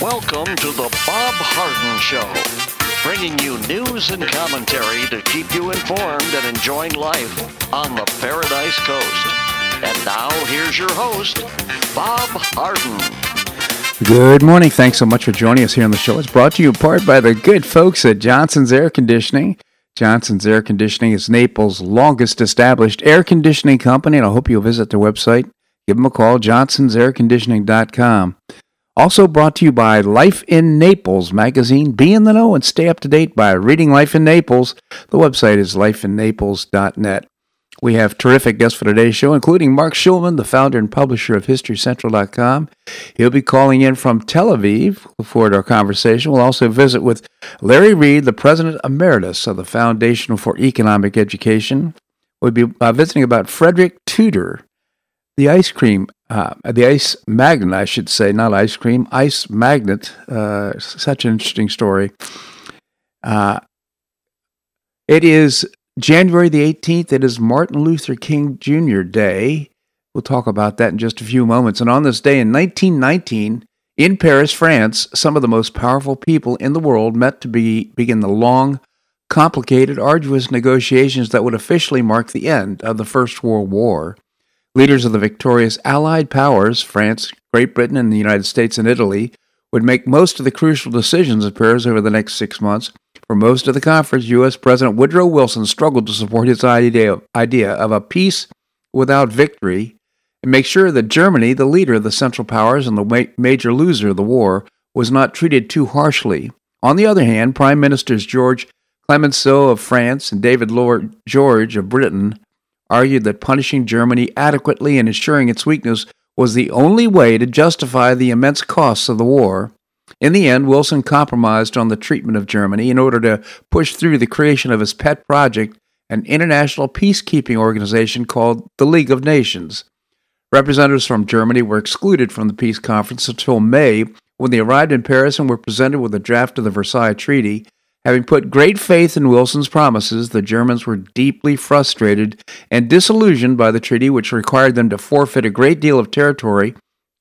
Welcome to the Bob Harden Show, bringing you news and commentary to keep you informed and enjoying life on the Paradise Coast. And now, here's your host, Bob Harden. Good morning. Thanks so much for joining us here on the show. It's brought to you in part by the good folks at Johnson's Air Conditioning. Johnson's Air Conditioning is Naples' longest established air conditioning company, and I hope you'll visit their website. Give them a call, johnsonsairconditioning.com. Also brought to you by Life in Naples magazine. Be in the know and stay up to date by reading Life in Naples. The website is lifeinnaples.net. We have terrific guests for today's show, including Mark Schulman, the founder and publisher of HistoryCentral.com. He'll be calling in from Tel Aviv. Look forward to our conversation. We'll also visit with Larry Reed, the president emeritus of the Foundation for Economic Education. We'll be visiting about Frederick Tudor, the ice magnet. Such an interesting story. It is January the 18th. It is Martin Luther King Jr. Day. We'll talk about that in just a few moments. And on this day in 1919, in Paris, France, some of the most powerful people in the world met to begin the long, complicated, arduous negotiations that would officially mark the end of the First World War. Leaders of the victorious Allied powers, France, Great Britain, and the United States and Italy, would make most of the crucial decisions in Paris over the next 6 months. For most of the conference, U.S. President Woodrow Wilson struggled to support his idea of a peace without victory and make sure that Germany, the leader of the Central Powers and the major loser of the war, was not treated too harshly. On the other hand, Prime Ministers George Clemenceau of France and David Lloyd George of Britain argued that punishing Germany adequately and ensuring its weakness was the only way to justify the immense costs of the war. In the end, Wilson compromised on the treatment of Germany in order to push through the creation of his pet project, an international peacekeeping organization called the League of Nations. Representatives from Germany were excluded from the peace conference until May, when they arrived in Paris and were presented with a draft of the Versailles Treaty. Having put great faith in Wilson's promises, the Germans were deeply frustrated and disillusioned by the treaty, which required them to forfeit a great deal of territory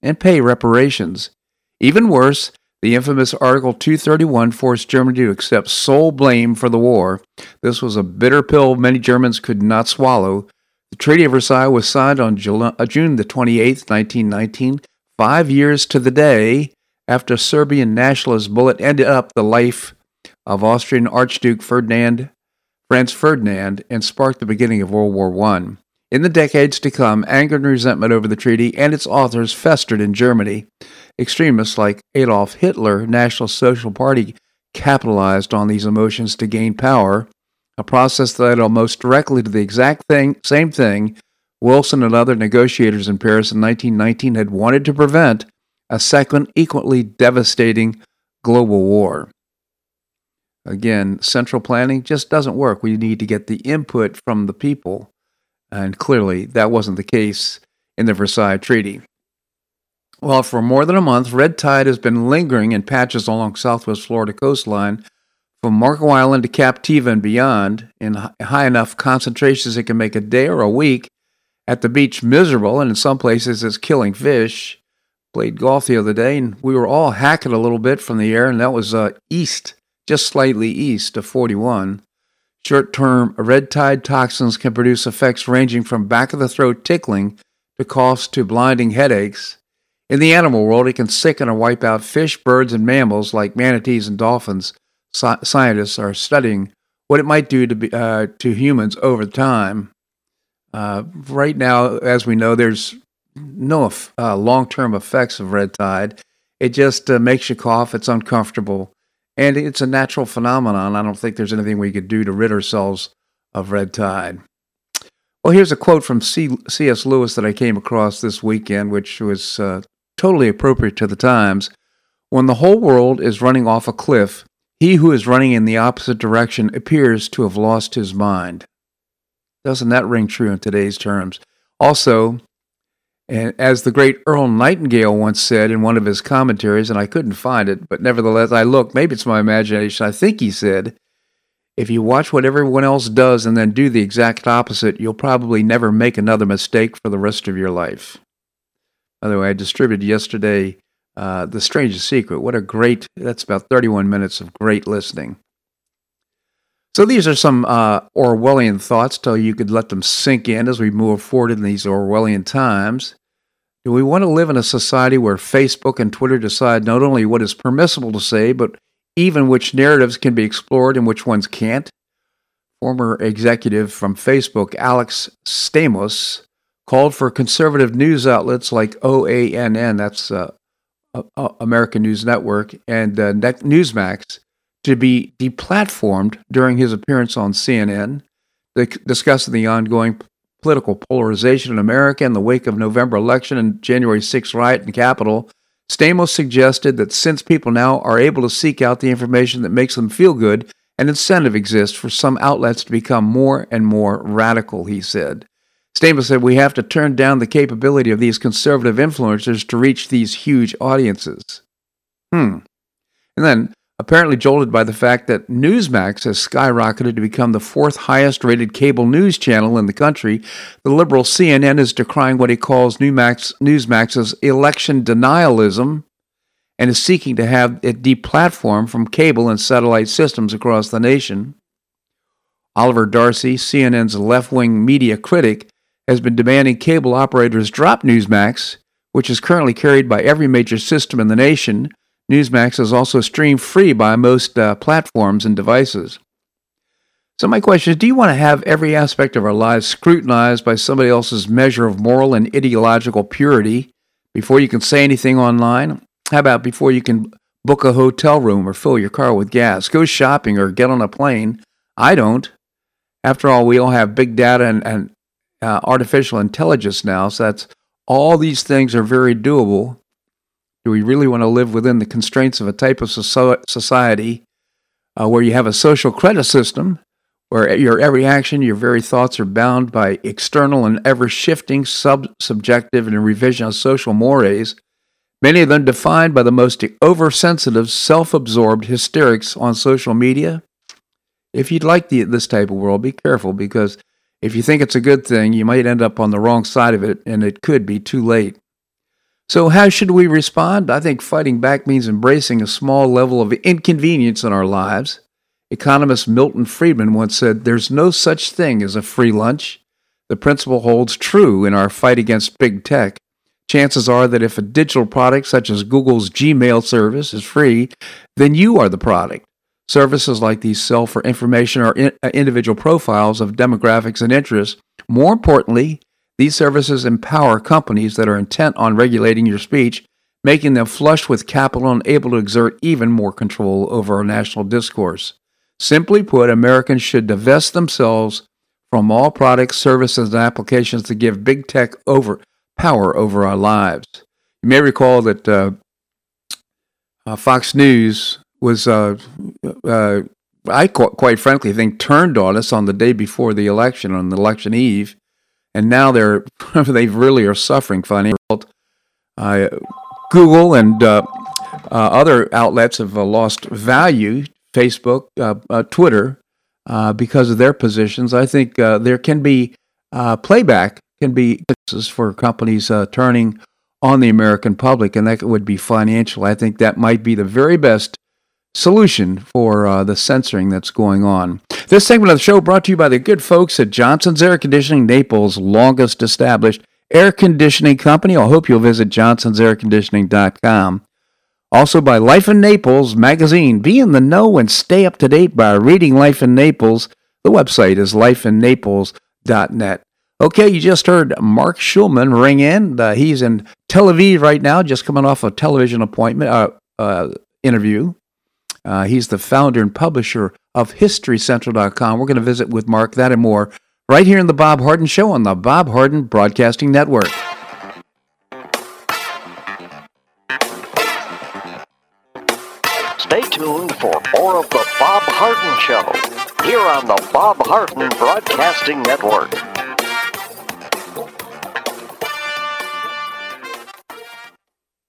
and pay reparations. Even worse, the infamous Article 231 forced Germany to accept sole blame for the war. This was a bitter pill many Germans could not swallow. The Treaty of Versailles was signed on June the 28th, 1919, 5 years to the day after a Serbian nationalist bullet ended up the life of Austrian Archduke Franz Ferdinand, and sparked the beginning of World War I. In the decades to come, anger and resentment over the treaty and its authors festered in Germany. Extremists like Adolf Hitler, National Social Party, capitalized on these emotions to gain power, a process that led almost directly to the same thing Wilson and other negotiators in Paris in 1919 had wanted to prevent: a second, equally devastating global war. Again, central planning just doesn't work. We need to get the input from the people. And clearly, that wasn't the case in the Versailles Treaty. Well, for more than a month, red tide has been lingering in patches along southwest Florida coastline, from Marco Island to Captiva and beyond, in high enough concentrations it can make a day or a week at the beach miserable, and in some places it's killing fish. Played golf the other day, and we were all hacking a little bit from the air, and that was east. Just slightly east of 41. Short-term red tide toxins can produce effects ranging from back-of-the-throat tickling to coughs to blinding headaches. In the animal world, it can sicken or wipe out fish, birds, and mammals like manatees and dolphins. Scientists are studying what it might do to humans over time. Right now, as we know, there's no long-term effects of red tide. It just makes you cough. It's uncomfortable. And it's a natural phenomenon. I don't think there's anything we could do to rid ourselves of red tide. Well, here's a quote from C.S. Lewis that I came across this weekend, which was totally appropriate to the times. When the whole world is running off a cliff, he who is running in the opposite direction appears to have lost his mind. Doesn't that ring true in today's terms? Also, and as the great Earl Nightingale once said in one of his commentaries, and I couldn't find it, but nevertheless, I looked, maybe it's my imagination, I think he said, if you watch what everyone else does and then do the exact opposite, you'll probably never make another mistake for the rest of your life. By the way, I distributed yesterday The Strangest Secret. What a great, that's about 31 minutes of great listening. So these are some Orwellian thoughts, so you could let them sink in as we move forward in these Orwellian times. Do we want to live in a society where Facebook and Twitter decide not only what is permissible to say, but even which narratives can be explored and which ones can't? Former executive from Facebook, Alex Stamos, called for conservative news outlets like OANN, that's American News Network, and Newsmax, to be deplatformed during his appearance on CNN, discussing the ongoing political polarization in America in the wake of November election and January 6th riot in the Capitol. Stamos suggested that since people now are able to seek out the information that makes them feel good, an incentive exists for some outlets to become more and more radical, he said. Stamos said, we have to turn down the capability of these conservative influencers to reach these huge audiences. And then, apparently jolted by the fact that Newsmax has skyrocketed to become the fourth highest-rated cable news channel in the country, the liberal CNN is decrying what he calls Newsmax's election denialism and is seeking to have it deplatformed from cable and satellite systems across the nation. Oliver Darcy, CNN's left-wing media critic, has been demanding cable operators drop Newsmax, which is currently carried by every major system in the nation. Newsmax is also streamed free by most platforms and devices. So my question is, do you want to have every aspect of our lives scrutinized by somebody else's measure of moral and ideological purity before you can say anything online? How about before you can book a hotel room or fill your car with gas, go shopping, or get on a plane? I don't. After all, we all have big data and artificial intelligence now, so that's all these things are very doable. Do we really want to live within the constraints of a type of society where you have a social credit system, where your every action, your very thoughts are bound by external and ever-shifting subjective and revisionist social mores, many of them defined by the most oversensitive, self-absorbed hysterics on social media? If you'd like this type of world, be careful, because if you think it's a good thing, you might end up on the wrong side of it, and it could be too late. So how should we respond? I think fighting back means embracing a small level of inconvenience in our lives. Economist Milton Friedman once said, "There's no such thing as a free lunch." The principle holds true in our fight against big tech. Chances are that if a digital product such as Google's Gmail service is free, then you are the product. Services like these sell for information or individual profiles of demographics and interests. More importantly, these services empower companies that are intent on regulating your speech, making them flush with capital and able to exert even more control over our national discourse. Simply put, Americans should divest themselves from all products, services, and applications that give big tech power over our lives. You may recall that Fox News was, I quite frankly think, turned on us on the day before the election, on election eve. And now they really are suffering financially. Google and other outlets have lost value, Facebook, Twitter, because of their positions. I think there can be playback, can be for companies turning on the American public, and that would be financial. I think that might be the very best solution for the censoring that's going on. This segment of the show brought to you by the good folks at Johnson's Air Conditioning, Naples' longest established air conditioning company. I hope you'll visit johnsonsairconditioning.com. Also by Life in Naples magazine. Be in the know and stay up to date by reading Life in Naples. The website is lifeinnaples.net. Okay, you just heard Mark Schulman ring in. He's in Tel Aviv right now, just coming off a television appointment interview. He's the founder and publisher of HistoryCentral.com. We're going to visit with Mark that and more right here in the Bob Harden Show on the Bob Harden Broadcasting Network. Stay tuned for more of the Bob Harden Show here on the Bob Harden Broadcasting Network.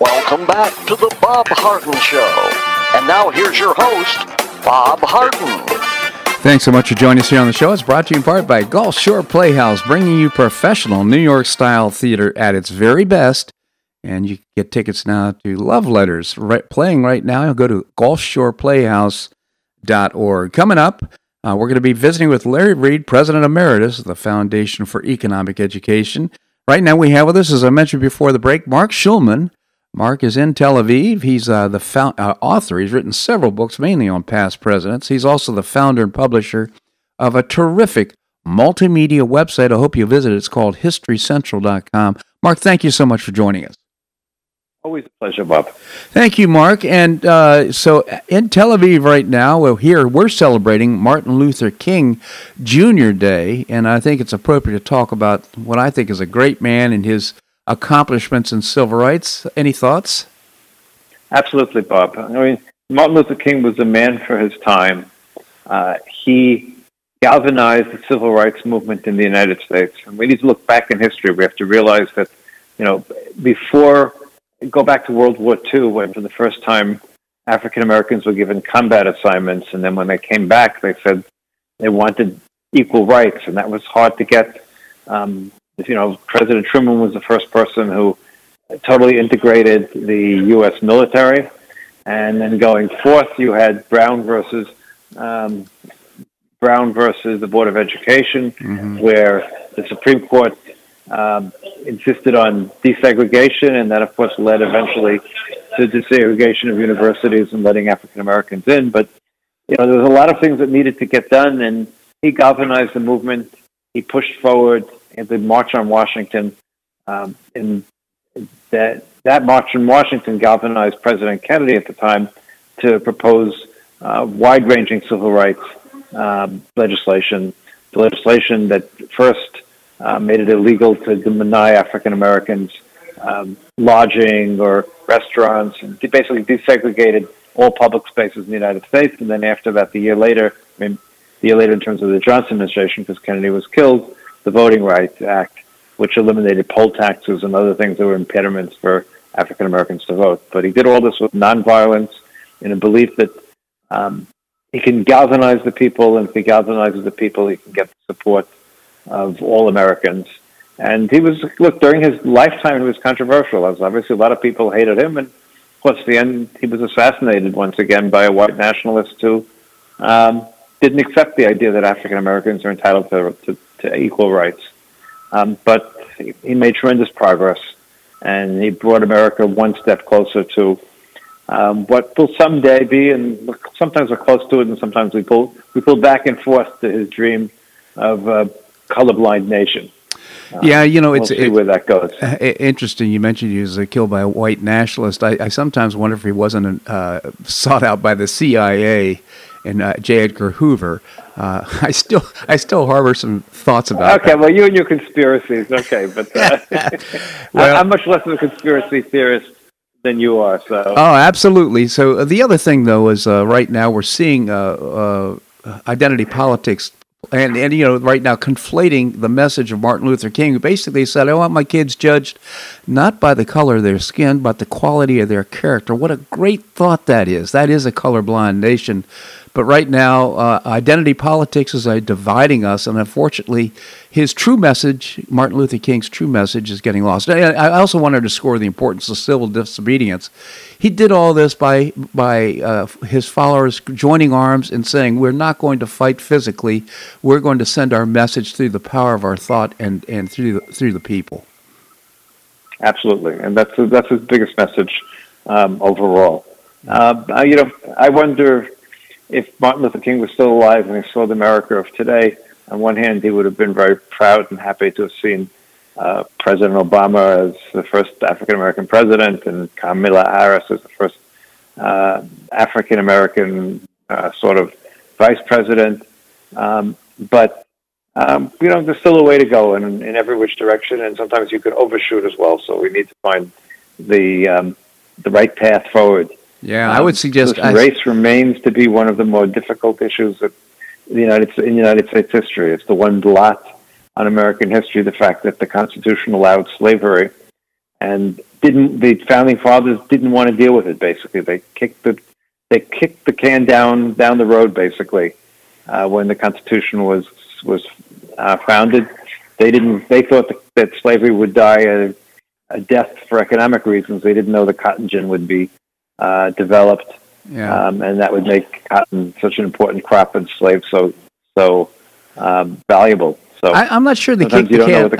Welcome back to the Bob Harden Show. And now here's your host, Bob Harden. Thanks so much for joining us here on the show. It's brought to you in part by Gulf Shore Playhouse, bringing you professional New York-style theater at its very best. And you can get tickets now to Love Letters playing right now. You'll go to gulfshoreplayhouse.org. Coming up, we're going to be visiting with Larry Reed, President Emeritus of the Foundation for Economic Education. Right now we have with us, as I mentioned before the break, Mark Schulman. Mark is in Tel Aviv. He's the author. He's written several books, mainly on past presidents. He's also the founder and publisher of a terrific multimedia website. I hope you visit it. It's called HistoryCentral.com. Mark, thank you so much for joining us. Always a pleasure, Bob. Thank you, Mark. And so in Tel Aviv right now, well, here we're celebrating Martin Luther King Jr. Day, and I think it's appropriate to talk about what I think is a great man and his accomplishments in civil rights. Any thoughts? Absolutely, Bob. I mean, Martin Luther King was a man for his time. He galvanized the civil rights movement in the United States. And we need to look back in history. We have to realize that, you know, go back to World War II, when for the first time African Americans were given combat assignments. And then when they came back, they said they wanted equal rights. And that was hard to get. You know, President Truman was the first person who totally integrated the U.S. military. And then going forth, you had Brown versus the Board of Education, mm-hmm. where the Supreme Court insisted on desegregation, and that, of course, led eventually to desegregation of universities and letting African Americans in. But, you know, there was a lot of things that needed to get done, and he galvanized the movement. He pushed forward. And the March on Washington, and that March on Washington galvanized President Kennedy at the time to propose wide-ranging civil rights legislation, the legislation that first made it illegal to deny African Americans lodging or restaurants, and basically desegregated all public spaces in the United States. And then after that, the year later in terms of the Johnson administration, because Kennedy was killed, the Voting Rights Act, which eliminated poll taxes and other things that were impediments for African Americans to vote. But he did all this with nonviolence in a belief that he can galvanize the people, and if he galvanizes the people, he can get the support of all Americans. And he was, look, during his lifetime, he was controversial. Obviously, a lot of people hated him, and of course, at the end, he was assassinated once again by a white nationalist who didn't accept the idea that African Americans are entitled to equal rights. But he made tremendous progress, and he brought America one step closer to what will someday be, and sometimes we're close to it, and sometimes we pull back and forth to his dream of a colorblind nation. Yeah, it's see where that goes. Interesting. You mentioned he was killed by a white nationalist. I sometimes wonder if he wasn't sought out by the CIA and J. Edgar Hoover. I still harbor some thoughts about that. Okay, well, you and your conspiracies. Okay, but well, I'm much less of a conspiracy theorist than you are. So. Oh, absolutely. So the other thing, though, is right now we're seeing identity politics. And right now conflating the message of Martin Luther King, who basically said, I want my kids judged not by the color of their skin, but the quality of their character. What a great thought that is. That is a colorblind nation. But right now, identity politics is dividing us, and unfortunately, his true message, Martin Luther King's true message, is getting lost. And I also want to underscore the importance of civil disobedience. He did all this by his followers joining arms and saying, we're not going to fight physically. We're going to send our message through the power of our thought and through the people. Absolutely, and that's his biggest message overall. I wonder if Martin Luther King was still alive and he saw the America of today. On one hand, he would have been very proud and happy to have seen President Obama as the first African-American president and Kamala Harris as the first African-American sort of vice president. But there's still a way to go in every which direction, and sometimes you could overshoot as well. So we need to find the right path forward. Yeah, I would suggest race remains to be one of the more difficult issues that in United States history. It's the one blot on American history, the fact that the Constitution allowed slavery and the founding fathers didn't want to deal with it. Basically, they kicked the can down the road. Basically, when the Constitution was founded, they thought that slavery would die a death for economic reasons. They didn't know the cotton gin would be developed, yeah. And that would make cotton such an important crop and slaves so valuable. So I'm not sure they kicked the can. They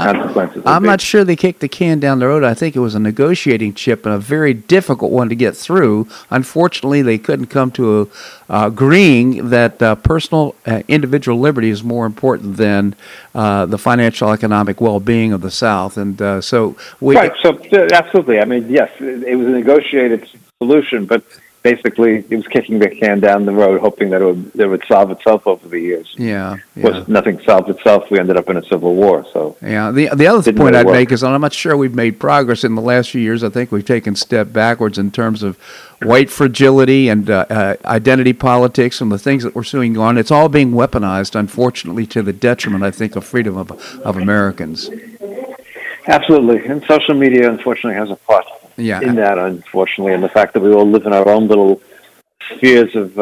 kicked the can down the road. I think it was a negotiating chip and a very difficult one to get through. Unfortunately, they couldn't come to agreeing that personal, individual liberty is more important than the financial, economic well-being of the South. And so we right. So absolutely. I mean, yes, it was a negotiated solution, but basically it was kicking the can down the road, hoping that it would solve itself over the years. Yeah. Of course, nothing solved itself. We ended up in a civil war. So yeah, the other point I'd make is I'm not sure we've made progress in the last few years. I think we've taken a step backwards in terms of white fragility and identity politics and the things that we're seeing on. It's all being weaponized, unfortunately, to the detriment, I think, of freedom of Americans. Absolutely, and social media, unfortunately, has a part. Yeah. In that, unfortunately, and the fact that we all live in our own little spheres of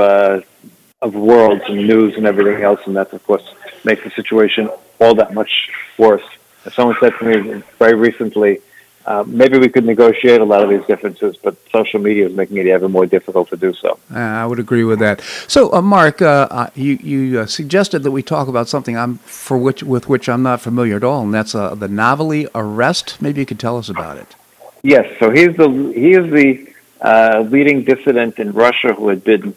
worlds and news and everything else, and that, of course, makes the situation all that much worse. As someone said to me very recently, maybe we could negotiate a lot of these differences, but social media is making it even more difficult to do so. I would agree with that. So, Mark, you suggested that we talk about something with which I'm not familiar at all, and that's the Navalny arrest. Maybe you could tell us about it. Yes, so he is the leading dissident in Russia who had been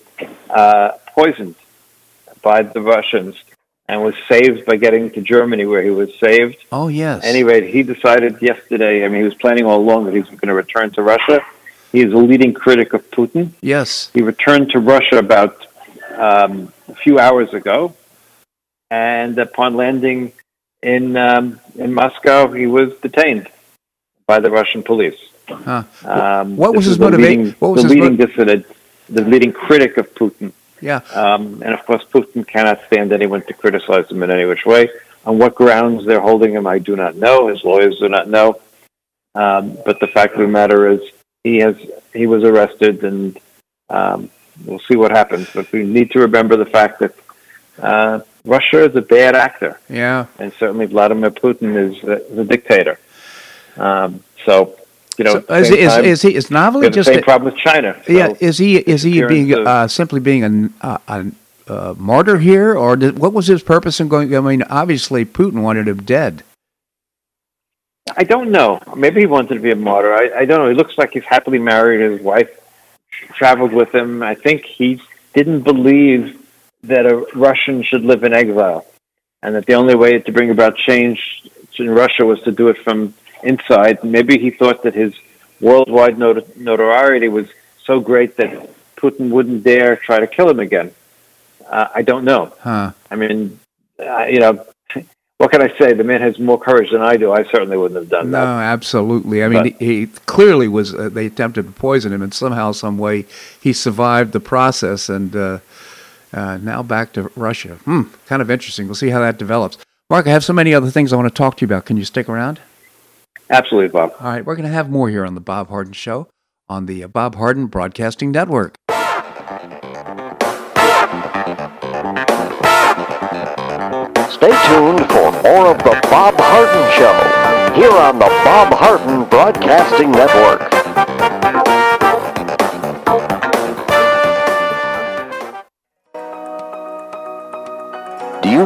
poisoned by the Russians and was saved by getting to Germany, where he was saved. Oh, yes. Anyway, he decided yesterday, he was planning all along that he was going to return to Russia. He is a leading critic of Putin. Yes. He returned to Russia about a few hours ago, and upon landing in Moscow, he was detained by the Russian police. Huh. What was his motivation? The leading critic of Putin. Yeah. And of course, Putin cannot stand anyone to criticize him in any which way. On what grounds they're holding him, I do not know. His lawyers do not know. But the fact of the matter is, he was arrested, and we'll see what happens. But we need to remember the fact that Russia is a bad actor. Yeah. And certainly Vladimir Putin is the dictator. Is Navalny just the same problem with China? So yeah, is he being simply being a martyr here, or what was his purpose in going? I mean, obviously Putin wanted him dead. I don't know. Maybe he wanted to be a martyr. I don't know. He looks like he's happily married. His wife traveled with him. I think he didn't believe that a Russian should live in exile, and that the only way to bring about change in Russia was to do it from inside. Maybe he thought that his worldwide notoriety was so great that Putin wouldn't dare try to kill him again. I don't know. Huh. I mean, you know, what can I say? The man has more courage than I do. I certainly wouldn't have done that. No, absolutely. I mean, he clearly was, they attempted to poison him, and somehow, some way, he survived the process, and now back to Russia. Kind of interesting. We'll see how that develops. Mark, I have so many other things I want to talk to you about. Can you stick around? Absolutely, Bob. All right, we're going to have more here on The Bob Harden Show on the Bob Harden Broadcasting Network. Stay tuned for more of The Bob Harden Show here on the Bob Harden Broadcasting Network. Do you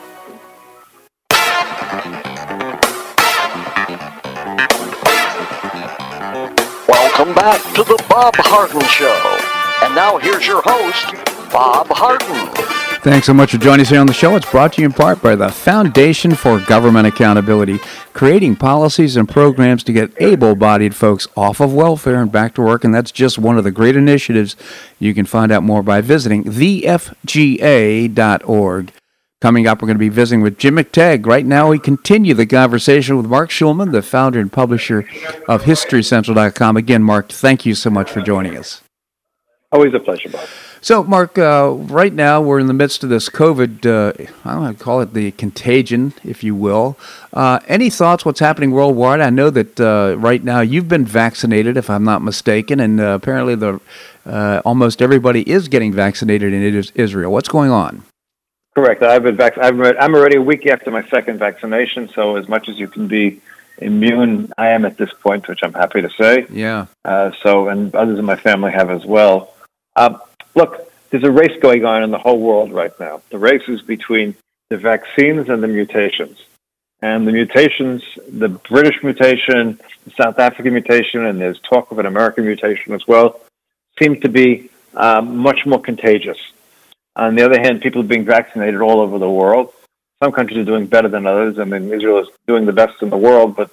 Welcome back to the Bob Harden Show. And now here's your host, Bob Harden. Thanks so much for joining us here on the show. It's brought to you in part by the Foundation for Government Accountability, creating policies and programs to get able-bodied folks off of welfare and back to work, and that's just one of the great initiatives. You can find out more by visiting thefga.org. Coming up, we're going to be visiting with Jim McTague. Right now, we continue the conversation with Mark Schulman, the founder and publisher of HistoryCentral.com. Again, Mark, thank you so much for joining us. Always a pleasure, Bob. So, Mark, right now we're in the midst of this COVID, I don't know how to call it, the contagion, if you will. Any thoughts what's happening worldwide? I know that right now you've been vaccinated, if I'm not mistaken, and apparently almost everybody is getting vaccinated in Israel. What's going on? Correct. I've been I'm already a week after my second vaccination, so as much as you can be immune, I am at this point, which I'm happy to say. Yeah. And others in my family have as well. Look, there's a race going on in the whole world right now. The race is between the vaccines and the mutations. And the mutations, the British mutation, the South African mutation, and there's talk of an American mutation as well, seem to be much more contagious. On the other hand, people are being vaccinated all over the world. Some countries are doing better than others. I mean, Israel is doing the best in the world, but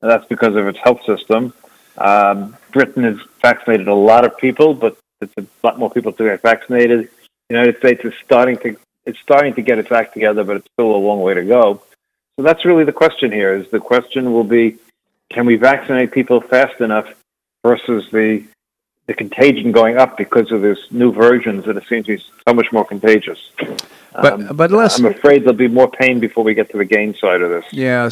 that's because of its health system. Britain has vaccinated a lot of people, but it's a lot more people to get vaccinated. The United States is starting to get its act together, but it's still a long way to go. So that's really the question here. Is the question will be, can we vaccinate people fast enough versus the contagion going up because of this new versions that it seems to be so much more contagious. But less, I'm afraid there'll be more pain before we get to the gain side of this. Yeah.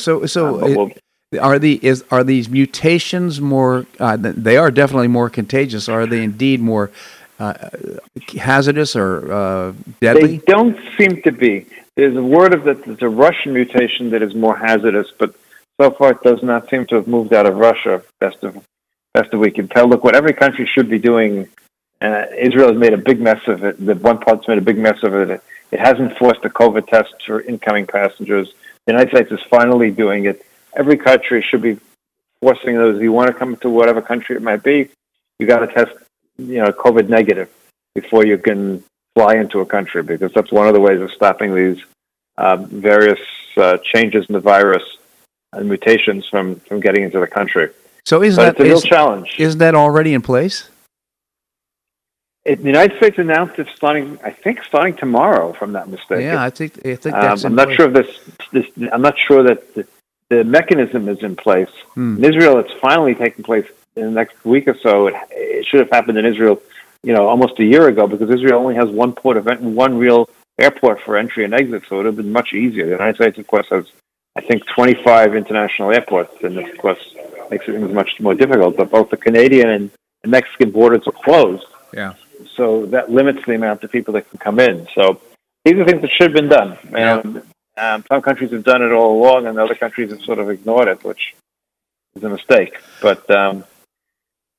Are these mutations more? They are definitely more contagious. Are they indeed more hazardous or deadly? They don't seem to be. There's a word of that. There's a Russian mutation that is more hazardous, but so far it does not seem to have moved out of Russia. Best that we can tell. Look, what every country should be doing, Israel has made a big mess of it. The one part's made a big mess of it. It hasn't forced a COVID test for incoming passengers. The United States is finally doing it. Every country should be forcing those. If you want to come to whatever country it might be, you got to test, COVID negative before you can fly into a country, because that's one of the ways of stopping these various changes in the virus and mutations from getting into the country. So it's a real challenge. Isn't that already in place? The United States announced it's starting tomorrow, if I'm not mistaken. Yeah, I think that's in place. I'm not sure that the mechanism is in place. In Israel, it's finally taking place in the next week or so. It should have happened in Israel, almost a year ago, because Israel only has one port of one real airport for entry and exit, so it would have been much easier. The United States, of course, has, I think, 25 international airports, and this, of course, makes things much more difficult. But both the Canadian and the Mexican borders are closed. Yeah. So that limits the amount of people that can come in. So these are things that should have been done. Some countries have done it all along, and other countries have sort of ignored it, which is a mistake. But,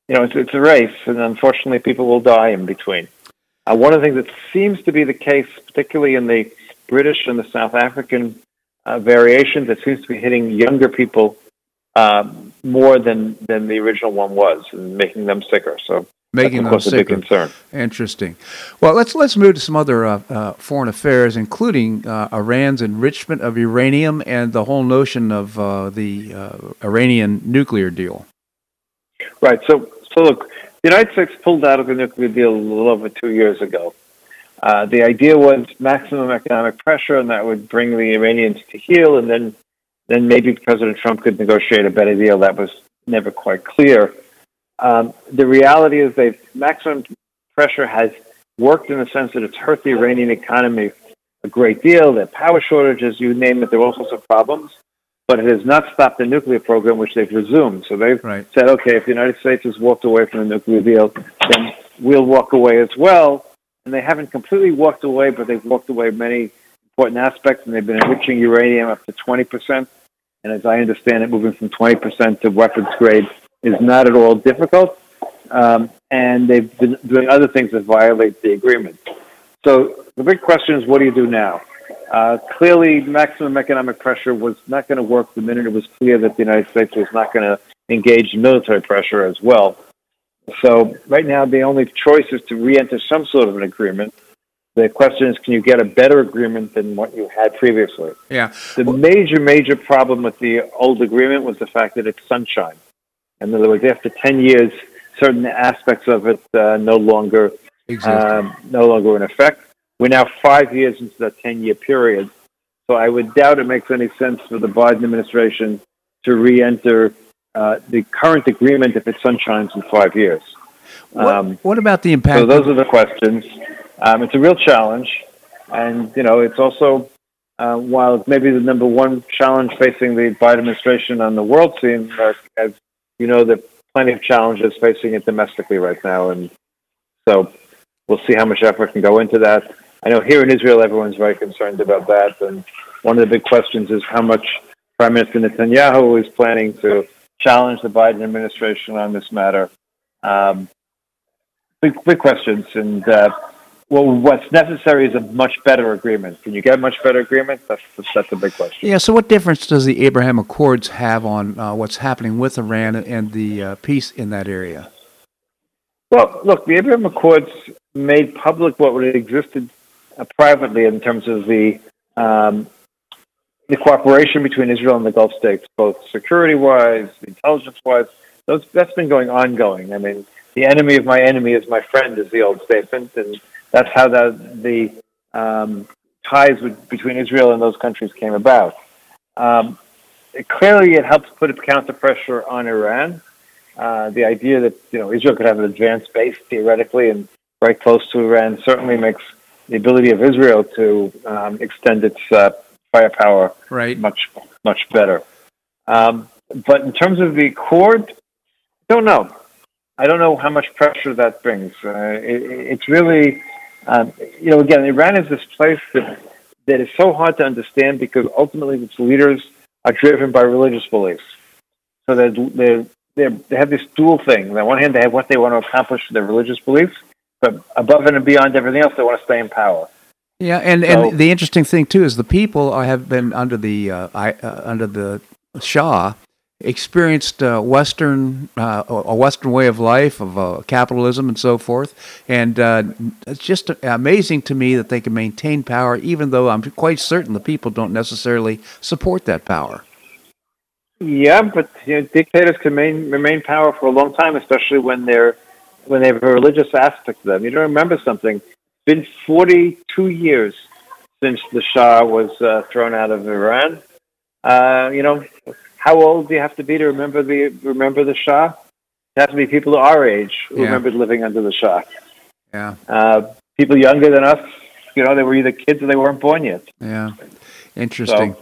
it's a race, and unfortunately people will die in between. One of the things that seems to be the case, particularly in the British and the South African variations, it seems to be hitting younger people more than the original one was, and making them sicker. So making them sicker. A big concern. Interesting. Well, let's move to some other foreign affairs, including Iran's enrichment of uranium and the whole notion of the Iranian nuclear deal. Right. So look, the United States pulled out of the nuclear deal a little over 2 years ago. The idea was maximum economic pressure, and that would bring the Iranians to heel, and then maybe President Trump could negotiate a better deal. That was never quite clear. The reality is that maximum pressure has worked in the sense that it's hurt the Iranian economy a great deal. There are power shortages, you name it, there are all sorts of problems, but it has not stopped the nuclear program, which they've resumed. So they've said, okay, if the United States has walked away from the nuclear deal, then we'll walk away as well. And they haven't completely walked away, but they've walked away many important aspects, and they've been enriching uranium up to 20%. And as I understand it, moving from 20% to weapons grade is not at all difficult. And they've been doing other things that violate the agreement. So the big question is, what do you do now? Clearly, maximum economic pressure was not going to work the minute it was clear that the United States was not going to engage in military pressure as well. So right now, the only choice is to re-enter some sort of an agreement. The question is, can you get a better agreement than what you had previously? Yeah. The major problem with the old agreement was the fact that it's sunshine. In other words, after 10 years, certain aspects of it no longer in effect. We're now 5 years into that 10-year period, so I would doubt it makes any sense for the Biden administration to re-enter the current agreement if it sunshines in 5 years. What about the impact? So those are the questions. It's a real challenge, and it's also, while maybe the number one challenge facing the Biden administration on the world scene, as you know, there are plenty of challenges facing it domestically right now, and so we'll see how much effort can go into that. I know here in Israel, everyone's very concerned about that. And one of the big questions is how much Prime Minister Netanyahu is planning to challenge the Biden administration on this matter. Big questions. And what's necessary is a much better agreement. Can you get a much better agreement? That's a big question. Yeah, so what difference does the Abraham Accords have on what's happening with Iran and the peace in that area? Well, look, the Abraham Accords made public what would have existed privately in terms of the cooperation between Israel and the Gulf states, both security-wise, intelligence-wise. That's been ongoing. I mean, the enemy of my enemy is my friend is the old statement, and that's how the ties between Israel and those countries came about. Clearly, it helps put a counter pressure on Iran. The idea that Israel could have an advanced base theoretically and very close to Iran certainly makes the ability of Israel to extend its firepower much better. But in terms of the accord, I don't know how much pressure that brings. It's really, again, Iran is this place that is so hard to understand because ultimately its leaders are driven by religious beliefs. So they have this dual thing. On the one hand, they have what they want to accomplish with their religious beliefs, but above and beyond everything else, they want to stay in power. Yeah, and the interesting thing too is the people have been under the Shah experienced a Western way of life of capitalism and so forth, and it's just amazing to me that they can maintain power, even though I'm quite certain the people don't necessarily support that power. Yeah, but dictators can remain power for a long time, especially when they're when they have a religious aspect to them. You don't remember something. It's been 42 years since the Shah was thrown out of Iran. How old do you have to be to remember the Shah? It has to be people our age who remembered living under the Shah. Yeah. People younger than us, they were either kids or they weren't born yet. Yeah. Interesting.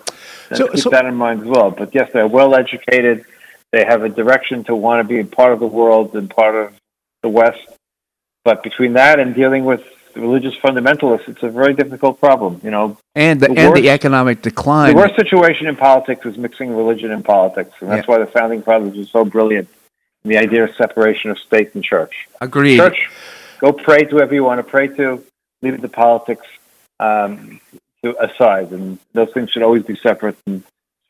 So keep that in mind as well. But yes, they're well educated. They have a direction to want to be part of the world and part of the West. But between that and dealing with religious fundamentalists, it's a very difficult problem, And the economic decline. The worst situation in politics is mixing religion and politics. And that's why the Founding Fathers were so brilliant in the idea of separation of state and church. Agreed. Church, go pray to whoever you want to pray to. Leave the politics aside. And those things should always be separate. And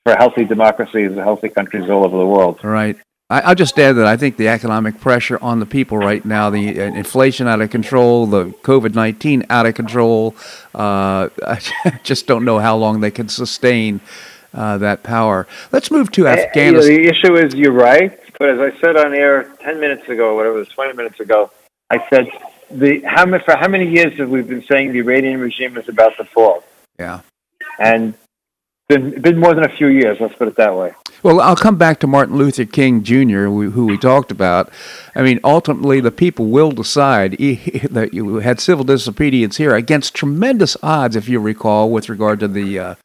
for healthy democracies and healthy countries all over the world. Right. I'll just add that I think the economic pressure on the people right now, the inflation out of control, the COVID-19 out of control, I just don't know how long they can sustain that power. Let's move to Afghanistan. The issue is, you're right, but as I said on air 10 minutes ago, whatever it was, 20 minutes ago, I said, for how many years have we been saying the Iranian regime is about to fall? Yeah. And been more than a few years, let's put it that way. Well, I'll come back to Martin Luther King Jr., who we talked about. I mean, ultimately, the people will decide. You had civil disobedience here against tremendous odds, if you recall, with regard to the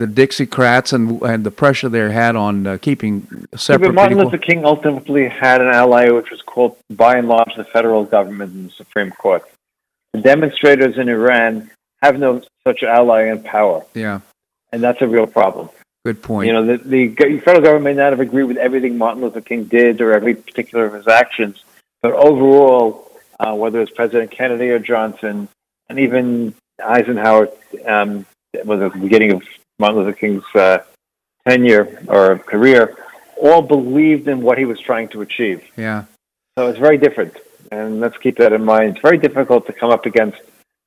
Dixiecrats and the pressure they had on keeping separate people. But Martin Luther King ultimately had an ally, which was called, by and large, the federal government and the Supreme Court. The demonstrators in Iran have no such ally in power. Yeah. And that's a real problem. Good point. The federal government may not have agreed with everything Martin Luther King did or every particular of his actions, but overall, whether it's President Kennedy or Johnson, and even Eisenhower was at the beginning of Martin Luther King's tenure or career, all believed in what he was trying to achieve. Yeah. So it's very different, and let's keep that in mind. It's very difficult to come up against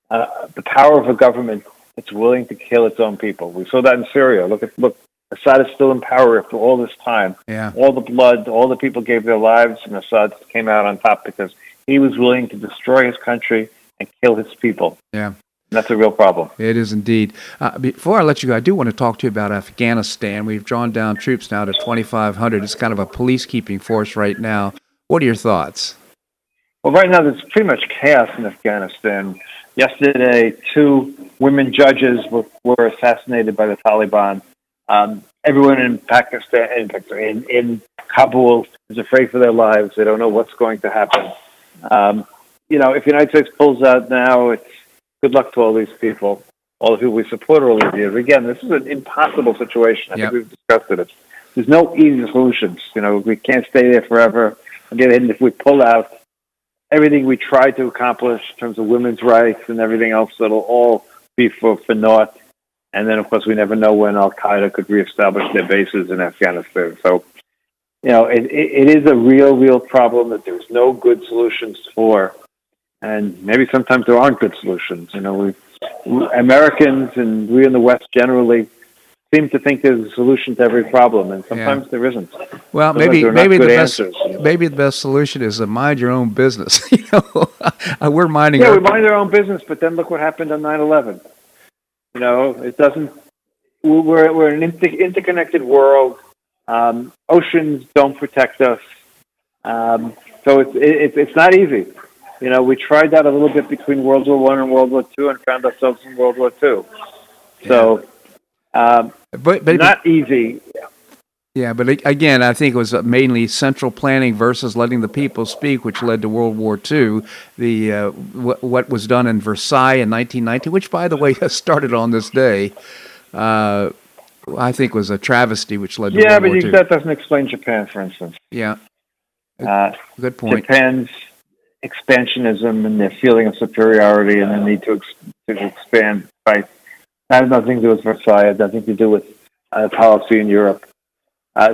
the power of a government that's willing to kill its own people. We saw that in Syria. Look, Assad is still in power after all this time. Yeah. All the blood, all the people gave their lives, and Assad came out on top because he was willing to destroy his country and kill his people. Yeah. And that's a real problem. It is indeed. Before I let you go, I do want to talk to you about Afghanistan. We've drawn down troops now to 2,500. It's kind of a police-keeping force right now. What are your thoughts? Well, right now there's pretty much chaos in Afghanistan. Yesterday, 2 women judges were assassinated by the Taliban. Everyone in Pakistan, in Kabul, is afraid for their lives. They don't know what's going to happen. If the United States pulls out now, it's good luck to all these people, all who we support earlier here. Again, this is an impossible situation. I think we've discussed it. There's no easy solutions. We can't stay there forever. Again, if we pull out, everything we tried to accomplish in terms of women's rights and everything else, that'll all be for naught. And then, of course, we never know when al-Qaeda could reestablish their bases in Afghanistan. So, it is a real, real problem that there's no good solutions for. And maybe sometimes there aren't good solutions. We Americans and we in the West generally seem to think there's a solution to every problem, and sometimes there isn't. Well, maybe the best solution is to mind your own business. We're minding. Yeah, we mind our own business, but then look what happened on 9/11. It doesn't. We're an interconnected world. Oceans don't protect us, so it's not easy. We tried that a little bit between World War I and World War II, and found ourselves in World War II. So. Yeah. But not easy. Yeah, but again, I think it was mainly central planning versus letting the people speak, which led to World War II. The what was done in Versailles in 1990, which, by the way, started on this day, I think was a travesty, which led to World War II. Yeah, but that doesn't explain Japan, for instance. Yeah, good point. Japan's expansionism and their feeling of superiority and the need to expand by. That has nothing to do with Versailles. It has nothing to do with policy in Europe.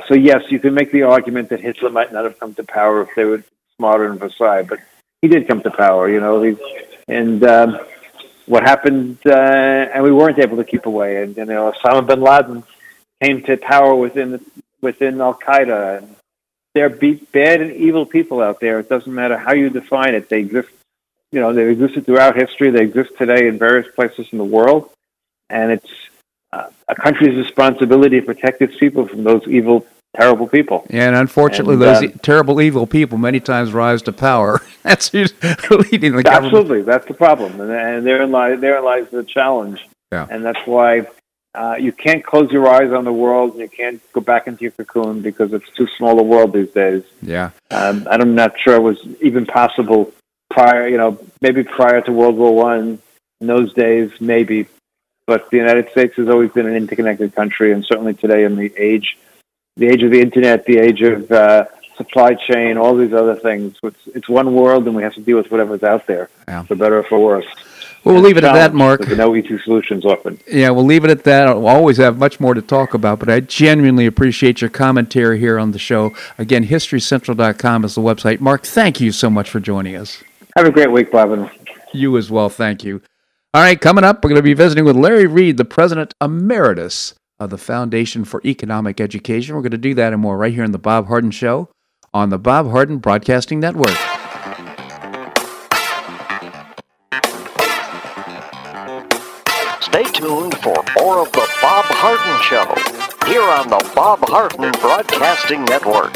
So, yes, you can make the argument that Hitler might not have come to power if they were smarter in Versailles, but he did come to power, what happened, and we weren't able to keep away. And, Osama bin Laden came to power within al-Qaeda. And there are bad and evil people out there. It doesn't matter how you define it. They exist, you know, they've existed throughout history. They exist today in various places in the world. And it's a country's responsibility to protect its people from those evil, terrible people. And unfortunately, those terrible, evil people many times rise to power. That's who's leading the government. Absolutely, that's the problem. And therein lies the challenge. Yeah. And that's why you can't close your eyes on the world, and you can't go back into your cocoon because it's too small a world these days. Yeah, I'm not sure it was even possible prior. You know, maybe prior to World War I, in those days, maybe. But the United States has always been an interconnected country, and certainly today in the age of the internet, the age of supply chain, all these other things. It's one world, and we have to deal with whatever's out there, for better or for worse. Well, we'll leave it at that, Mark. There's no easy solutions often. Yeah, we'll leave it at that. I'll always have much more to talk about, but I genuinely appreciate your commentary here on the show. Again, HistoryCentral.com is the website. Mark, thank you so much for joining us. Have a great week, Bob. You as well. Thank you. All right, coming up, we're going to be visiting with Larry Reed, the President Emeritus of the Foundation for Economic Education. We're going to do that and more right here on The Bob Harden Show on the Bob Harden Broadcasting Network. Stay tuned for more of The Bob Harden Show here on the Bob Harden Broadcasting Network.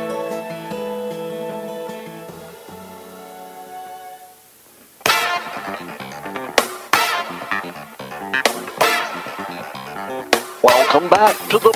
Back to the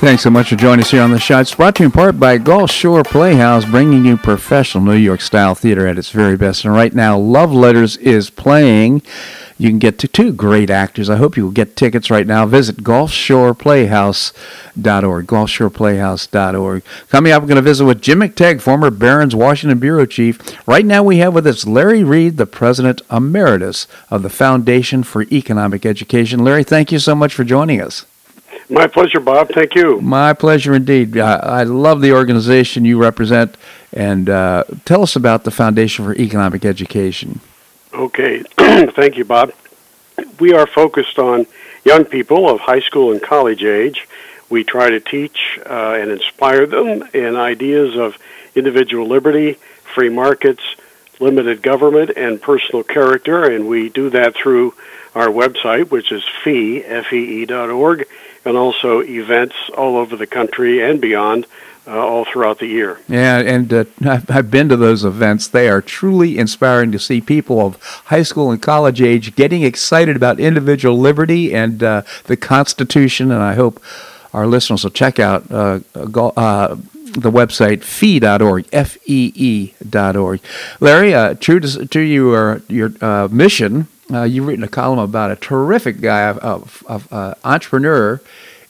Thanks so much for joining us here on the show. It's brought to you in part by Gulf Shore Playhouse, bringing you professional New York-style theater at its very best. And right now, Love Letters is playing. You can get to 2 great actors. I hope you will get tickets right now. Visit GulfShorePlayhouse.org, GulfShorePlayhouse.org. Coming up, we're going to visit with Jim McTague, former Barron's Washington Bureau Chief. Right now, we have with us Larry Reed, the President Emeritus of the Foundation for Economic Education. Larry, thank you so much for joining us. My pleasure, Bob. Thank you. My pleasure indeed. I love the organization you represent, and tell us about the Foundation for Economic Education. Okay. Thank you, Bob. We are focused on young people of high school and college age. We try to teach and inspire them in ideas of individual liberty, free markets, limited government, and personal character, and we do that through our website, which is fee.org, and also events all over the country and beyond all throughout the year. Yeah, and I've been to those events. They are truly inspiring to see people of high school and college age getting excited about individual liberty and the Constitution, and I hope our listeners will check out the website fee.org, fee.org. Larry, true to your mission, you've written a column about a terrific guy, entrepreneur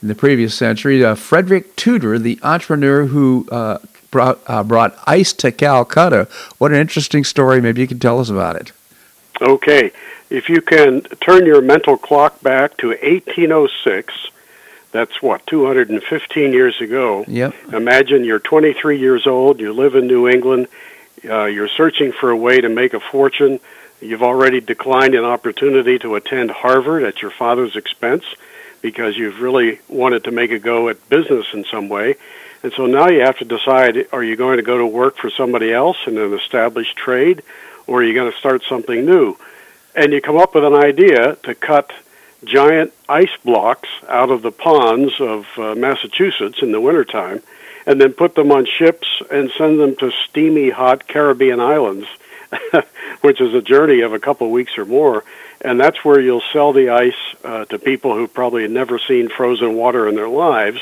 in the previous century, Frederick Tudor, the entrepreneur who brought ice to Calcutta. What an interesting story. Maybe you can tell us about it. Okay. If you can turn your mental clock back to 1806, that's what, 215 years ago. Yep. Imagine you're 23 years old, you live in New England, you're searching for a way to make a fortune. You've already declined an opportunity to attend Harvard at your father's expense because you've really wanted to make a go at business in some way. And so now you have to decide, are you going to go to work for somebody else in an established trade, or are you going to start something new? And you come up with an idea to cut giant ice blocks out of the ponds of Massachusetts in the wintertime, and then put them on ships and send them to steamy, hot Caribbean islands, which is a journey of a couple of weeks or more. And that's where you'll sell the ice to people who probably had never seen frozen water in their lives.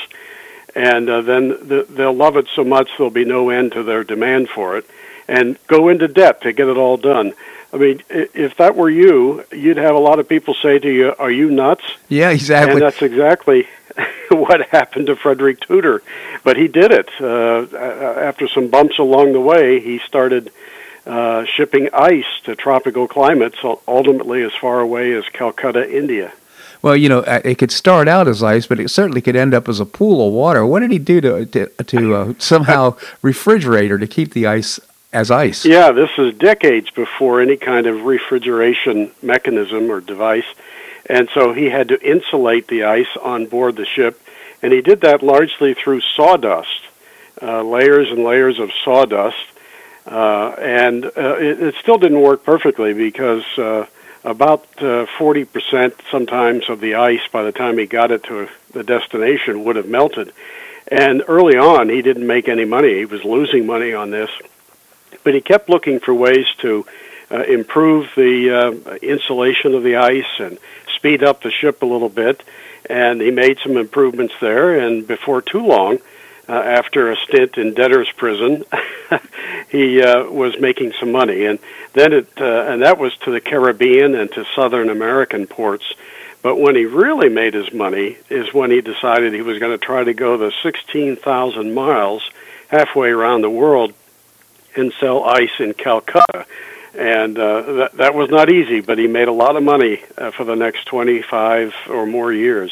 And then they'll love it so much there'll be no end to their demand for it, and go into debt to get it all done. I mean, if that were you, you'd have a lot of people say to you, are you nuts? Yeah, exactly. And that's exactly what happened to Frederick Tudor. But he did it. After some bumps along the way, he started shipping ice to tropical climates, ultimately as far away as Calcutta, India. Well, you know, it could start out as ice, but it certainly could end up as a pool of water. What did he do to somehow refrigerate, or to keep the ice as ice? Yeah, this is decades before any kind of refrigeration mechanism or device. And so he had to insulate the ice on board the ship. And he did that largely through sawdust, layers and layers of sawdust. It still didn't work perfectly, because about 40% sometimes of the ice, by the time he got it to the destination, would have melted. And early on, he didn't make any money. He was losing money on this. But he kept looking for ways to improve the insulation of the ice and speed up the ship a little bit, and he made some improvements there, and before too long, after a stint in debtor's prison, he was making some money. And then and that was to the Caribbean and to Southern American ports. But when he really made his money is when he decided he was going to try to go the 16,000 miles halfway around the world and sell ice in Calcutta. And that was not easy, but he made a lot of money for the next 25 or more years.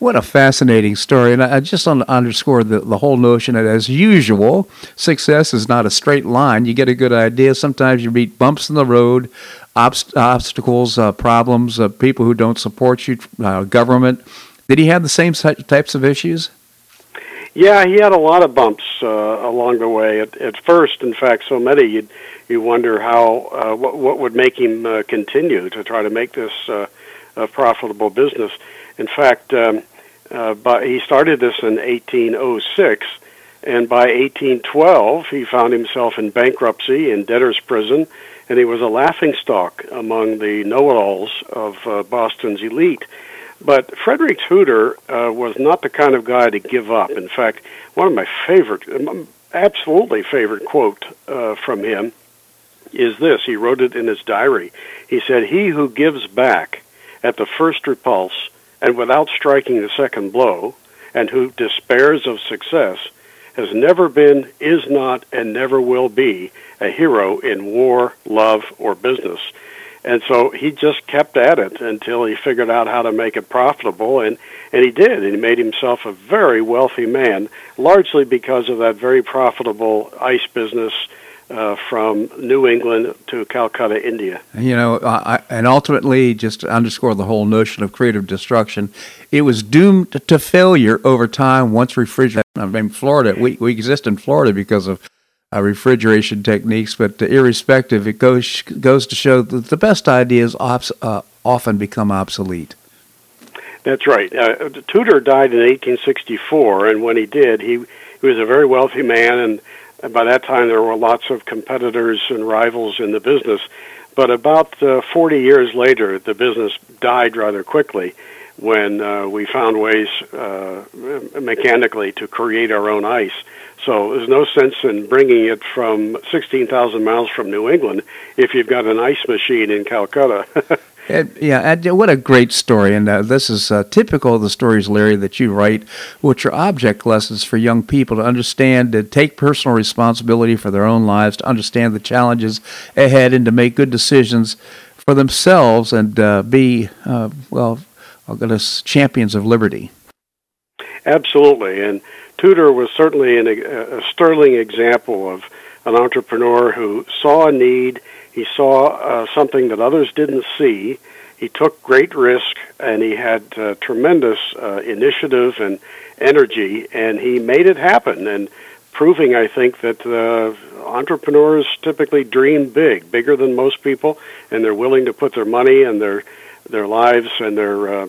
What a fascinating story. And I just want to underscore the whole notion that, as usual, success is not a straight line. You get a good idea. Sometimes you meet bumps in the road, obstacles, problems, people who don't support you, government. Did he have the same types of issues? Yeah, he had a lot of bumps along the way. At first, in fact, so many, you wonder how what would make him continue to try to make this a profitable business. In fact, but he started this in 1806, and by 1812, he found himself in bankruptcy, in debtor's prison, and he was a laughingstock among the know-it-alls of Boston's elite. But Frederick Tudor was not the kind of guy to give up. In fact, one of my absolutely favorite quote from him is this. He wrote it in his diary. He said, "He who gives back at the first repulse, and without striking the second blow, and who despairs of success, has never been, is not, and never will be a hero in war, love, or business." And so he just kept at it until he figured out how to make it profitable, and he did. And he made himself a very wealthy man, largely because of that very profitable ice business from New England to Calcutta, India. You know, and ultimately, just to underscore the whole notion of creative destruction, it was doomed to failure over time once refrigerated. I mean, Florida, we exist in Florida because of refrigeration techniques, but irrespective, it goes to show that the best ideas often become obsolete. That's right. Tudor died in 1864, and when he did, he who was a very wealthy man, and by that time there were lots of competitors and rivals in the business. But about 40 years later, the business died rather quickly when we found ways mechanically to create our own ice. So there's no sense in bringing it from 16,000 miles from New England if you've got an ice machine in Calcutta. What a great story. And this is typical of the stories, Larry, that you write, which are object lessons for young people to understand, to take personal responsibility for their own lives, to understand the challenges ahead, and to make good decisions for themselves and be champions of liberty. Absolutely. And Tudor was certainly a sterling example of an entrepreneur who saw a need. He saw something that others didn't see. He took great risk, and he had tremendous initiative and energy, and he made it happen, and proving, I think, that entrepreneurs typically dream big, bigger than most people, and they're willing to put their money and their lives and their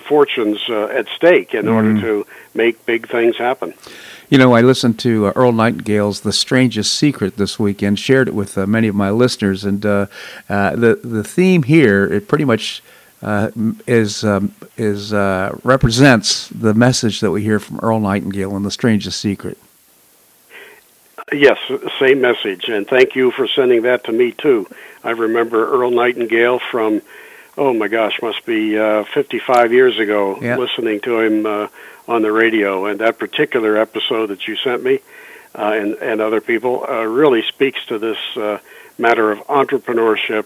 fortunes at stake in order to make big things happen. You know, I listened to Earl Nightingale's "The Strangest Secret" this weekend. Shared it with many of my listeners, and the theme here, it pretty much is represents the message that we hear from Earl Nightingale in "The Strangest Secret." Yes, same message, and thank you for sending that to me, too. I remember Earl Nightingale from, oh my gosh, must be 55 years ago, listening to him on the radio, and that particular episode that you sent me and other people really speaks to this matter of entrepreneurship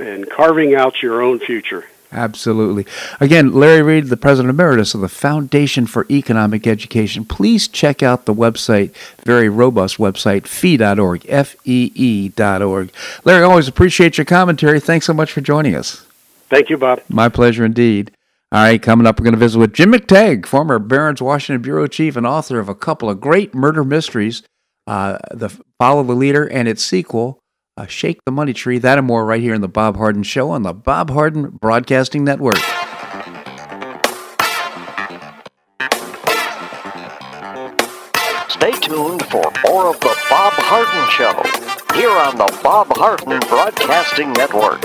and carving out your own future. Absolutely. Again, Larry Reed, the President Emeritus of the Foundation for Economic Education. Please check out the website, very robust website, fee.org, F-E-E.org. Larry, always appreciate your commentary. Thanks so much for joining us. Thank you, Bob. My pleasure indeed. All right, coming up, we're going to visit with Jim McTague, former Barron's Washington Bureau Chief and author of a couple of great murder mysteries, the Follow the Leader and its sequel, Shake the Money Tree, that and more right here in the Bob Harden Show on the Bob Harden Broadcasting Network. Stay tuned for more of the Bob Harden Show here on the Bob Harden Broadcasting Network.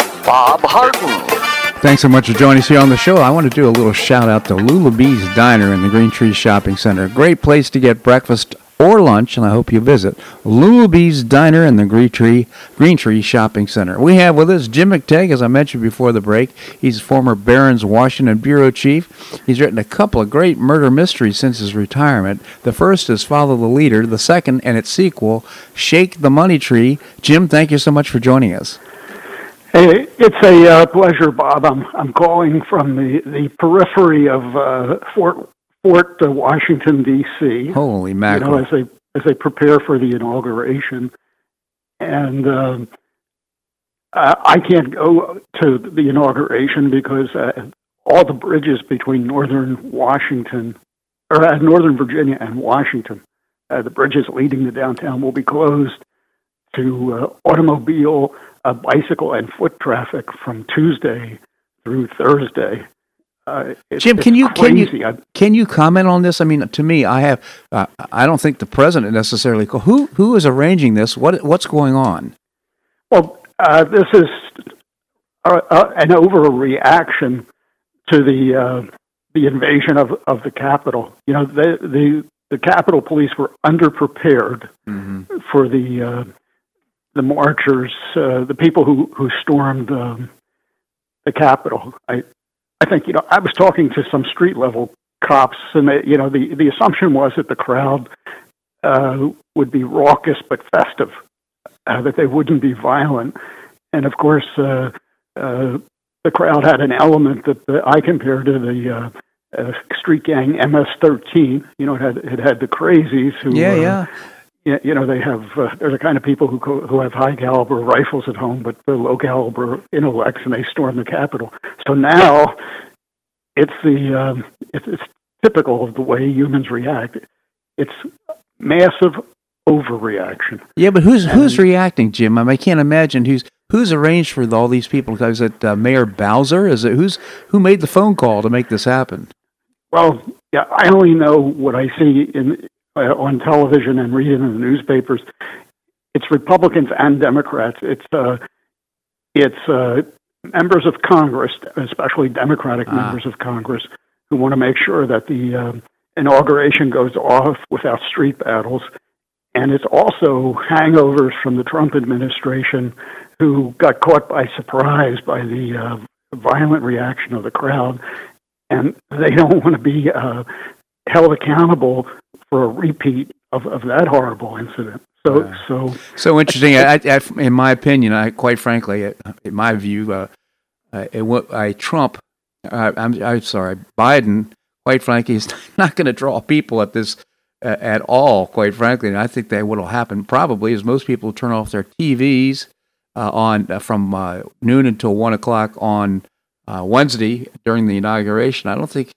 Bob Harden. Thanks so much for joining us here on the show. I want to do a little shout out to Lulabee's Diner in the Green Tree Shopping Center. A great place to get breakfast or lunch, and I hope you visit Lulabee's Diner in the Green Tree Shopping Center. We have with us Jim McTague, as I mentioned before the break. He's former Barron's Washington Bureau Chief. He's written a couple of great murder mysteries since his retirement. The first is Follow the Leader. The second, and its sequel, Shake the Money Tree. Jim, thank you so much for joining us. Hey, it's a pleasure, Bob. I'm calling from the periphery of Fort Washington, D.C. Holy mackerel! You know, as they prepare for the inauguration, and I can't go to the inauguration because all the bridges between Northern Virginia and Washington, the bridges leading to downtown will be closed to automobile, bicycle, and foot traffic from Tuesday through Thursday. Jim, can you comment on this? I mean, to me, I don't think the president necessarily. Who is arranging this? What's going on? Well, this is an overreaction to the invasion of the Capitol. You know, the Capitol Police were underprepared for the marchers, the people who stormed the Capitol. I think, you know, I was talking to some street-level cops, and they, you know, the assumption was that the crowd would be raucous but festive, that they wouldn't be violent. And, of course, the crowd had an element that I compare to the street gang MS-13. You know, it had the crazies who... Yeah. You know, they have, they're the kind of people who have high-caliber rifles at home, but they're low-caliber intellects, and they storm the Capitol. So now it's it's typical of the way humans react. It's massive overreaction. Yeah, but who's reacting, Jim? I mean, I can't imagine who's arranged for all these people. Is it Mayor Bowser? Is it who made the phone call to make this happen? Well, yeah, I only know what I see on television and read it in the newspapers. It's Republicans and Democrats. It's members of Congress, especially Democratic members of Congress, who want to make sure that the inauguration goes off without street battles. And it's also hangovers from the Trump administration, who got caught by surprise by the violent reaction of the crowd, and they don't want to be held accountable for a repeat of that horrible incident. So interesting. I, in my opinion, quite frankly, in my view, Biden, quite frankly, is not going to draw people at this at all, quite frankly. And I think that what will happen probably is most people turn off their TVs from noon until 1 o'clock on Wednesday during the inauguration. I don't think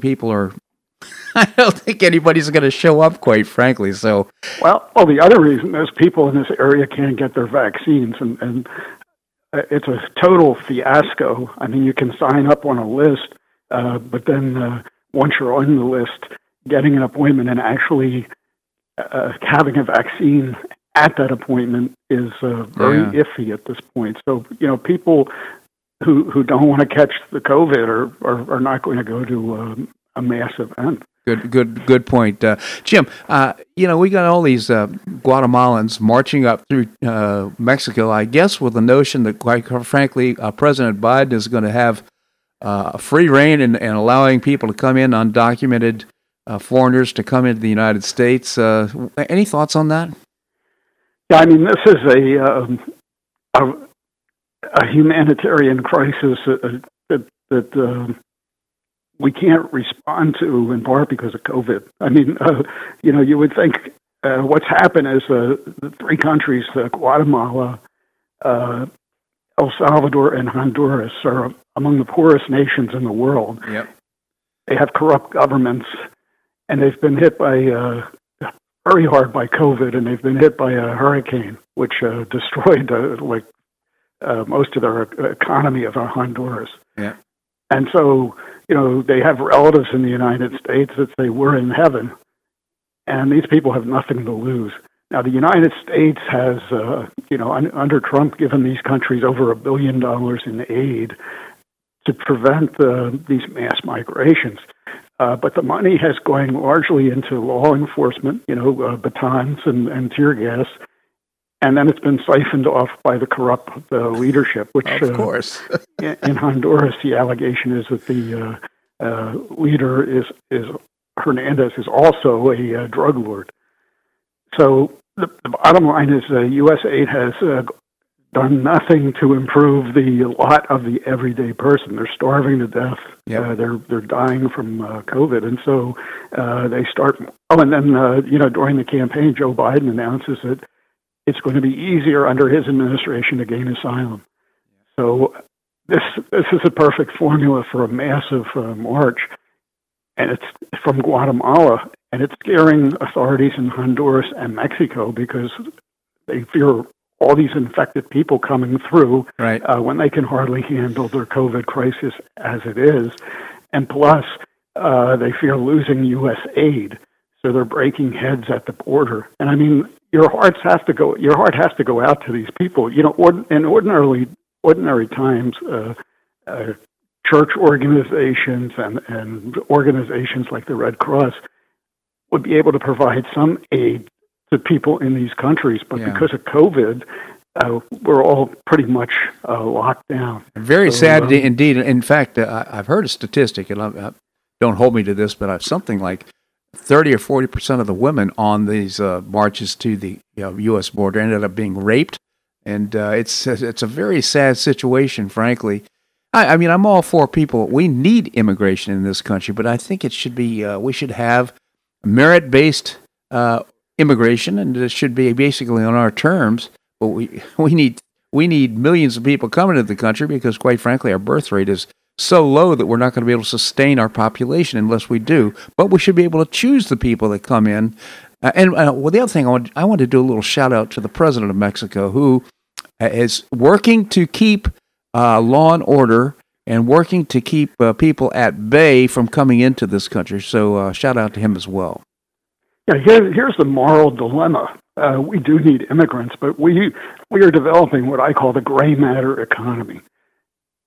people are. I don't think anybody's going to show up, quite frankly. So, well, the other reason is people in this area can't get their vaccines, and it's a total fiasco. I mean, you can sign up on a list, but then once you're on the list, getting an appointment and actually having a vaccine at that appointment is very iffy at this point. So, you know, people who don't want to catch the COVID are not going to go to a massive event. Good point, Jim. You know, we got all these Guatemalans marching up through Mexico, I guess, with the notion that, quite frankly, President Biden is going to have free reign and allowing people to come in, undocumented foreigners to come into the United States. Any thoughts on that? Yeah, I mean, this is a humanitarian crisis that. We can't respond to, in part because of COVID. I mean, you know, you would think what's happened is the three countries, Guatemala, El Salvador, and Honduras, are among the poorest nations in the world. Yep. They have corrupt governments, and they've been hit very hard by COVID, and they've been hit by a hurricane, which destroyed most of their economy of Honduras. Yeah. And so, you know, they have relatives in the United States that say we're in heaven, and these people have nothing to lose. Now, the United States has, you know, under Trump, given these countries over $1 billion in aid to prevent these mass migrations. But the money has going largely into law enforcement, batons and tear gas. And then it's been siphoned off by the corrupt leadership, which, of course, in Honduras, the allegation is that the leader is Hernandez, is also a drug lord. So the bottom line is USAID has done nothing to improve the lot of the everyday person. They're starving to death. Yep. They're dying from COVID, and so they start. Oh, and then during the campaign, Joe Biden announces that it's going to be easier under his administration to gain asylum. So this is a perfect formula for a massive march, and it's from Guatemala, and it's scaring authorities in Honduras and Mexico because they fear all these infected people coming through when they can hardly handle their COVID crisis as it is. And plus, they fear losing U.S. aid, so they're breaking heads at the border. And I mean, your heart has to go out to these people. In ordinary times, church organizations and organizations like the Red Cross would be able to provide some aid to people in these countries, but because of COVID, we're all pretty much locked down. Very sad indeed. In fact, I've heard a statistic, and don't hold me to this, but something like 30 or 40% of the women on these marches to the U.S. border ended up being raped, and it's a very sad situation, frankly. I mean, I'm all for people. We need immigration in this country, but I think it should be we should have merit-based immigration, and it should be basically on our terms. But we need millions of people coming to the country because, quite frankly, our birth rate is so low that we're not going to be able to sustain our population unless we do. But we should be able to choose the people that come in. The other thing, I want to do a little shout-out to the president of Mexico, who is working to keep law and order and working to keep people at bay from coming into this country. So shout-out to him as well. Yeah, here's the moral dilemma. We do need immigrants, but we are developing what I call the gray matter economy.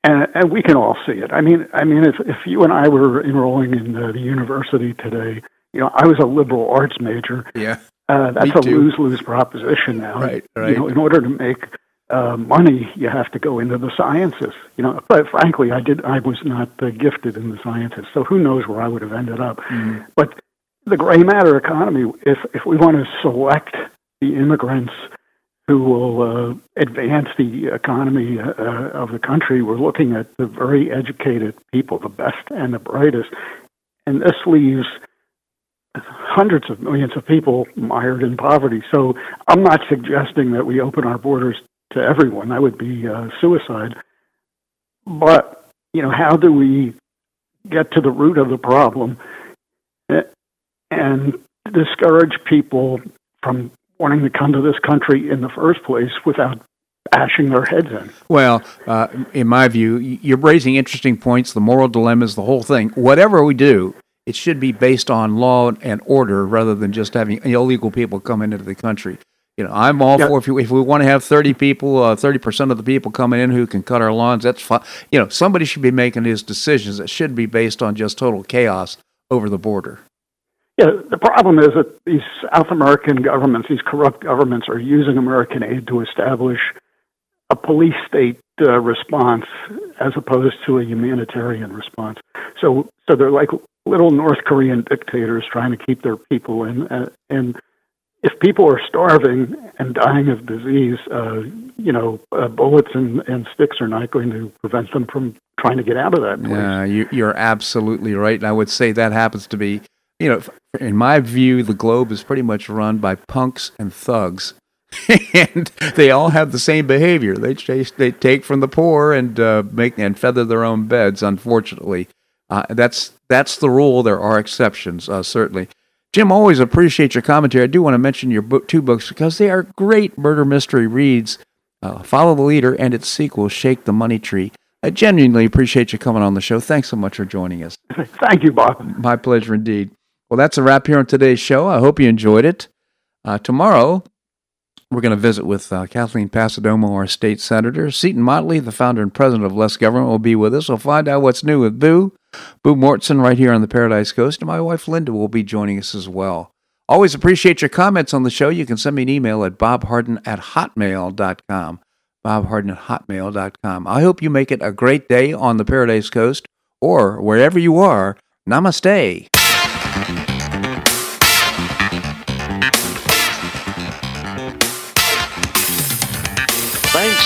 And we can all see it. I mean, if you and I were enrolling in the university today, I was a liberal arts major. Yeah, that's a lose-lose proposition now. Right. In order to make money, you have to go into the sciences. But frankly, I was not gifted in the sciences, so who knows where I would have ended up. Mm-hmm. But the gray matter economy, if we want to select the immigrants who will advance the economy of the country, we're looking at the very educated people, the best and the brightest. And this leaves hundreds of millions of people mired in poverty. So I'm not suggesting that we open our borders to everyone. That would be suicide. But, how do we get to the root of the problem and discourage people from wanting to come to this country in the first place without bashing their heads in? Well, in my view, you're raising interesting points, the moral dilemmas, the whole thing. Whatever we do, it should be based on law and order rather than just having illegal people come into the country. I'm all for if we want to have 30 people, 30% of the people coming in who can cut our lawns, that's fine. Somebody should be making his decisions. It should be based on just total chaos over the border. Yeah, the problem is that these South American governments, these corrupt governments, are using American aid to establish a police state response as opposed to a humanitarian response. So they're like little North Korean dictators trying to keep their people in. And if people are starving and dying of disease, bullets and sticks are not going to prevent them from trying to get out of that place. Yeah, you're absolutely right, and I would say that happens to be. In my view, the globe is pretty much run by punks and thugs, and they all have the same behavior. They take from the poor and feather their own beds. Unfortunately, that's the rule. There are exceptions, certainly. Jim, always appreciate your commentary. I do want to mention your two books because they are great murder mystery reads. Follow the Leader and its sequel, Shake the Money Tree. I genuinely appreciate you coming on the show. Thanks so much for joining us. Thank you, Bob. My pleasure indeed. Well, that's a wrap here on today's show. I hope you enjoyed it. Tomorrow, we're going to visit with Kathleen Pasadomo, our state senator. Seton Motley, the founder and president of Less Government, will be with us. We'll find out what's new with Boo. Boo Mortson right here on the Paradise Coast, and my wife Linda will be joining us as well. Always appreciate your comments on the show. You can send me an email at bobharden@hotmail.com. bobharden@hotmail.com. I hope you make it a great day on the Paradise Coast or wherever you are. Namaste. Thanks